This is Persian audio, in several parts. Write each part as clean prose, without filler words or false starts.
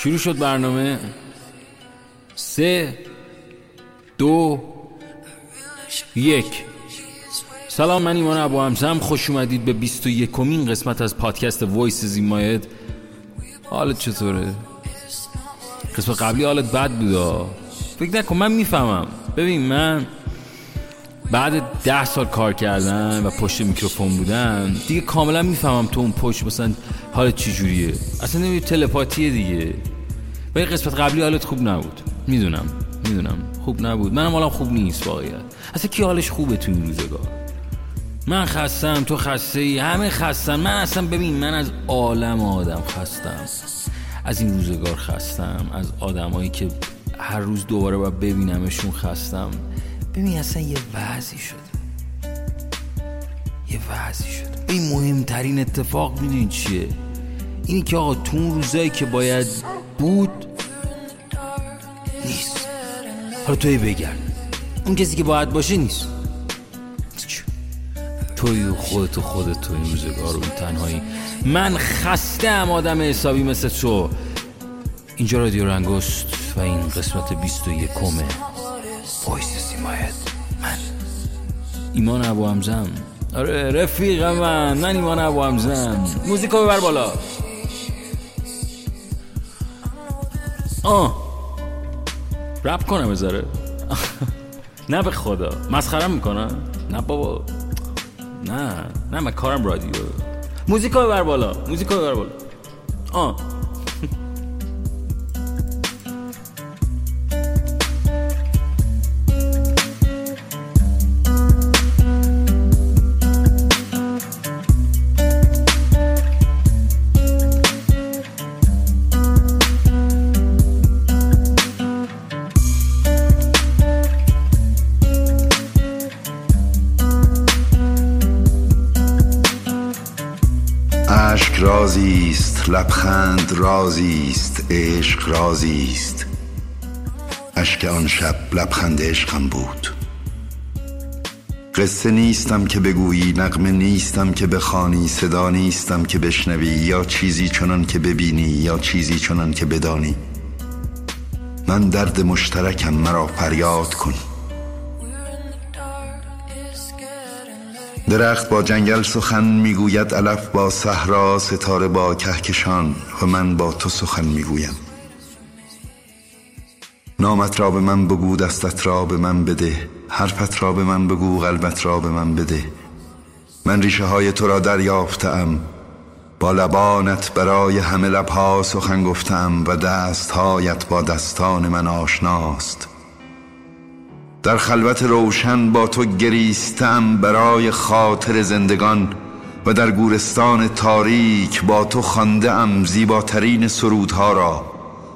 شروع شد برنامه 3، 2، 1. سلام، من ایمان ابوحمزه‌ام. خوش اومدید به 21مین قسمت از پادکست Voices In My Head. حالت چطوره؟ قسمت قبلی حالت بد بودا، فکر نکن، من میفهمم. ببین، من بعد 10 سال کار کردن و پشت میکروفون بودن دیگه کاملا میفهمم تو اون پشت مثلا حالت چجوریه. اصلا نمیدونی، تلپاتیه دیگه. ولی قسمت قبلی حالت خوب نبود، میدونم خوب نبود، منم حالم خوب نیست واقعا. اصلا کی حالش خوبه تو این روزگار؟ من خستم، تو خسته ای، همه خستن. من اصلا ببین، من از عالم آدم خستم، از این روزگار خستم، از آدمایی که هر روز دوباره باید ببینمشون خستم. ببین اصلا یه وضعی شد. این مهمترین اتفاق میدونی چیه؟ اینی که آقا تو اون روزایی که باید بود نیست. حالا توی بگرد، اون کسی که باید باشه نیست. توی و خودت توی روزگار و تنهایی. من خستم، آدم حسابی مثل تو. اینجا رادیو رنگست و این قسمت 21م Voices In My Head. من ایمان ابوحمزه‌ام. آره رفیق من ایمان ابوحمزه‌ام. موزیکو ببر بالا. رپ کنم بذاره؟ نه به خدا، مسخره میکنم. نه بابا، نه من کارم رادیو. موزیکو ببر بالا. عشق رازیست، لبخند رازیست، عشق رازیست. عشق آن شب لبخند عشقم بود. قصه نیستم که بگویی، نغمه نیستم که بخوانی، صدا نیستم که بشنوی، یا چیزی چنان که ببینی، یا چیزی چنان که بدانی. من درد مشترکم، مرا فریاد کن. درخت با جنگل سخن میگوید، علف با صحرا، ستاره با کهکشان، و من با تو سخن میگویم. نامت را به من بگو، دستت را به من بده، حرفت را به من بگو، قلبت را به من بده. من ریشه های تو را دریافتم، با لبانت برای همه لبها سخن گفتم، و دستهایت با دستان من آشناست. در خلوت روشن با تو گریستم برای خاطر زندگان، و در گورستان تاریک با تو خوانده ام زیباترین سرودها را،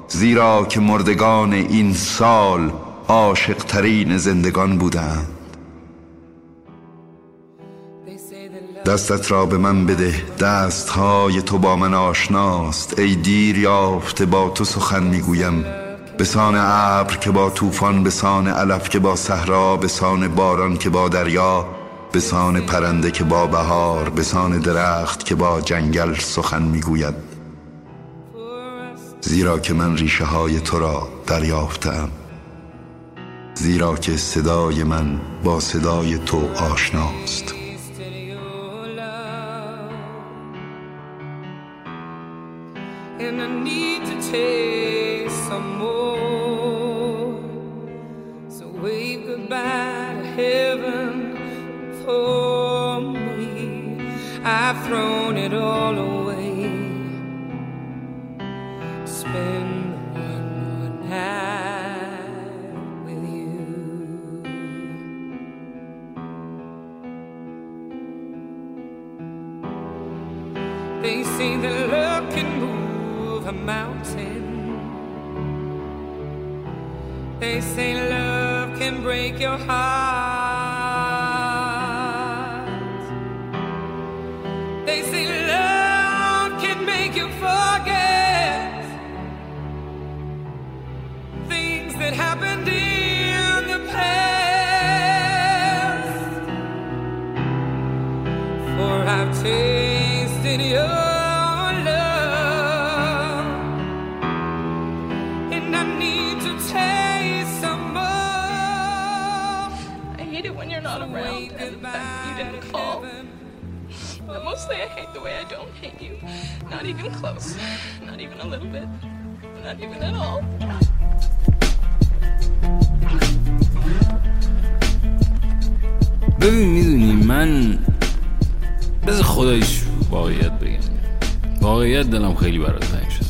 زیرا که مردگان این سال عاشقترین زندگان بودند. دستت را به من بده، دستهای تو با من آشناست. ای دیر یافته با تو سخن میگویم، بسان ابر که با طوفان، بسان علف که با صحرا، بسان باران که با دریا، بسان پرنده که با بهار، بسان درخت که با جنگل سخن میگوید، زیرا که من ریشه های تو را دریافتم، زیرا که صدای من با صدای تو آشناست. I've thrown it all away. Spend one more night with you. They say that love can move a mountain. They say love can break your heart. They say love can make you forget things that happened in the past. For I've tasted your love not around and I need them to call. But mostly I hate the way I don't hate you. Not even close. Not even a little bit. Not even at all. ببین میدونی من بذار خدایش واقعیت بگم، واقعیت دلم خیلی برات تنگ شد،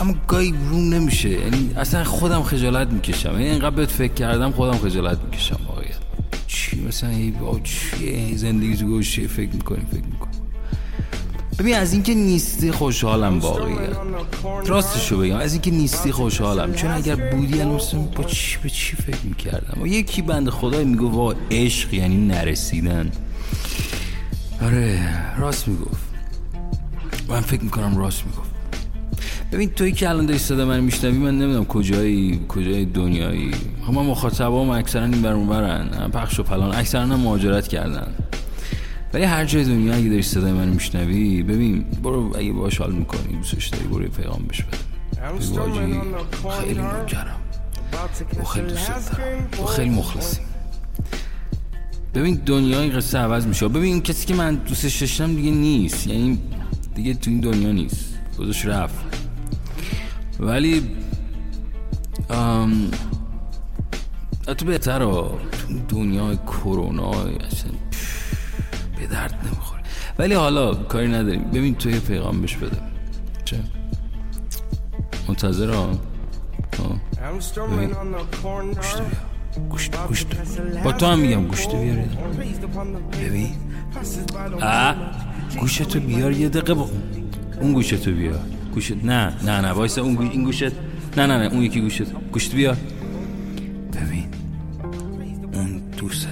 اما گاهی رو نمیشه، یعنی اصلا خودم خجالت میکشم، یعنی اینقدر بهت فکر کردم خودم خجالت میکشم واقعیت. چی مثلا چیه زندگی تو گوشه فکر میکنی ببین از اینکه نیستی خوشحالم واقعیت، راستشو بگم از اینکه نیستی خوشحالم، چون اگر بودی الان به چی فکر میکردم. و یکی بنده خدای میگه وا عشق یعنی نرسیدن. آره راست میگفت، من فکر میکنم راست میگفت. ببین تویی که الان داری صدا من میشنوی، من نمیدونم کجای دنیایی، من مخاطبام اکثرا این برون برن پخش و پلان، اکثرا مهاجرت کردن، ولی هر جای دنیا اگه داری صدای من میشنوی ببین برو، اگه باش حال میکنی دوستش داری برو پیغام بهش بده، بگو آجی خیلی ممکنم و خیلی دوست دارم و خیلی مخلصیم. ببین دنیا این قصه عوض میشه. ببین این کسی که من دوستش داشتم دیگه نیست، یعنی دیگه تو این دنیا نیست، گذاشت رفت. ولی حتی بهتر ها تو دنیا کرونا اصلا به درد نمیخوره، ولی حالا کاری نداریم. ببین تو یه پیغام بهش بده، چه منتظر ها گوشت با تو هم میگم گوشت بیاره، ببین گوشتو بیار یه دقیقه با اون گوشتو بیار، گوشت نه وایسا اون این گوشت نه اون یکی گوشت بیار، ببین اون دوست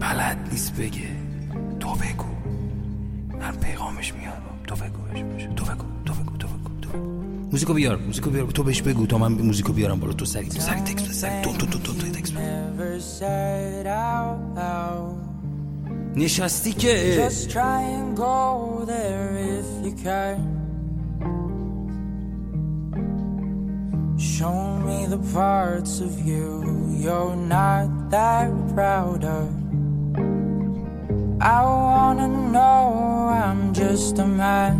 بلد نیست بگه، تو بگو من پیغامش میاد، تو بگو موزیکو بیار تو بهش بگو تا من موزیکو بیارم بالا، تو سری تکست بزن، تو تکست نشستی که Show me the parts of you you're not that proud of. I wanna know I'm just a man.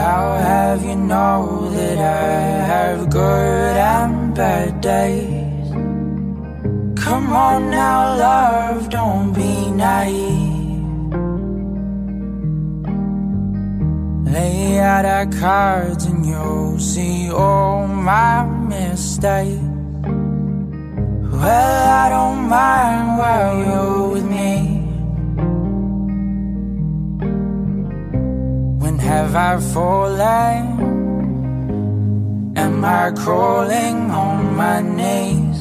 How have you know that I have good and bad days? Come on now love, don't be naive. Lay out our cards and you'll see all my mistakes. Well, I don't mind while you're with me. When have I fallen? Am I crawling on my knees?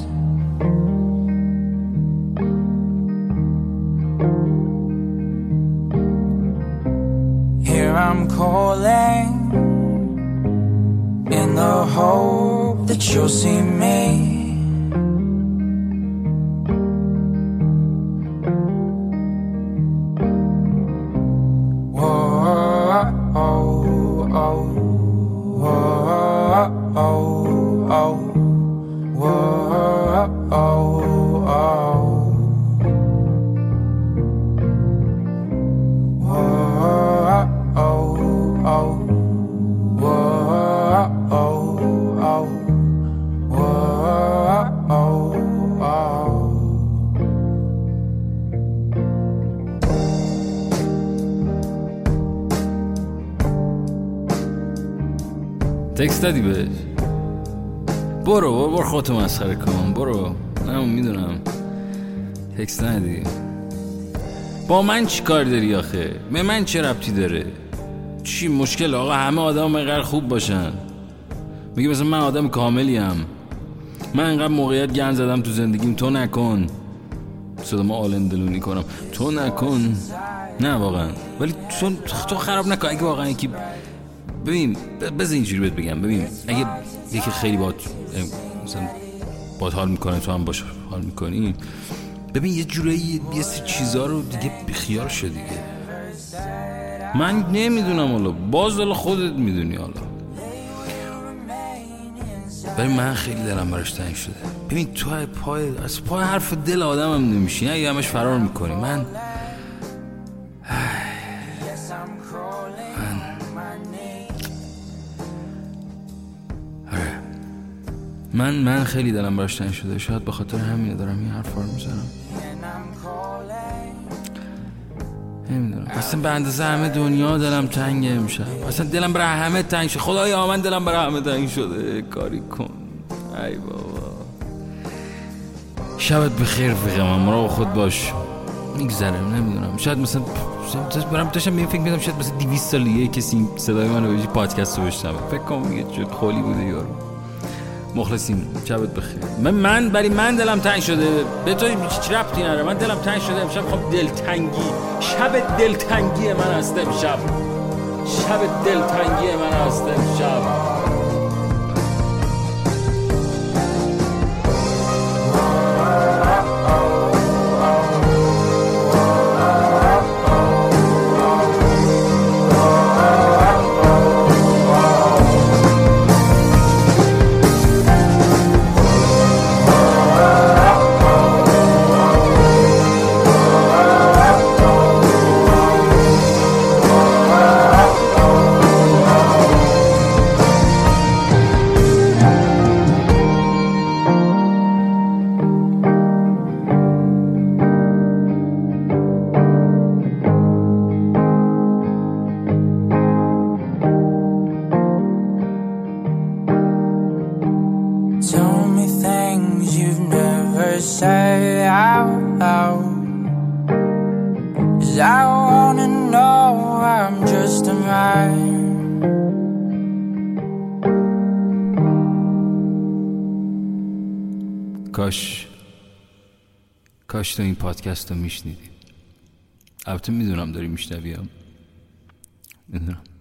Here I'm calling in the hope that you'll see me. تکست دادی بهش؟ برو خودتو مسخره کن، برو من میدونم تکست ندی. با من چی کار داری آخه؟ به من چه ربطی داره؟ چی مشکل آقا؟ همه آدم اینقدر خوب باشن؟ میگه مثلا من آدم کاملیم، من اینقدر موقعیت گند زدم تو زندگیم، تو نکن صدا ما آلندلونی کنم، تو نکن، نه واقعا، ولی تو خراب نکن. اگه واقعا یکی ببین بذار اینجوری بهت بگم، ببین اگه یکی خیلی باهات حال میکنه تو هم باش حال میکنی، ببین یه جورایی یه سری چیزا رو دیگه بیخیال شو دیگه. من نمیدونم، حالا باز حالا خودت میدونی، حالا ولی من خیلی دلم براش تنگ شده. ببین تو از پای حرف دل آدمم نمیشی، نه همش فرار میکنی. من خیلی دلم براش تنگ شده. شاید به خاطر همینه دارم این حرفا رو میزنم. نمیدونم، اصلا به اندازه همه دنیا دلم تنگه امشب. اصلا دلم برای همه تنگ شده. خدایا من دلم برای همه تنگ شده، کاری کن. ای بابا، شبت بخیر فقیه من، مراقب خود باش. میگذره، نمیدونم. شاید مثلا داشتم به این فکر می‌کردم شاید مثلا 200 سال دیگه کسی صدای منو به پادکست بشنوه، فکر کنم یه چه خالی بوده یارو. مخلصیم، شبت بخیر. من برای من دلم تنگ شده، به تو چی ربطی نداره. من دلم تنگ شده امشب. خب دلتنگی، شب دلتنگی من هست امشب. شب دلتنگی من هست امشب. Tell me things you've never said out loud, 'cause I wanna know. I'm just a man. کاش تو این پادکست رو میشنیدی. البته میدونم داری میشنویم، میدونم.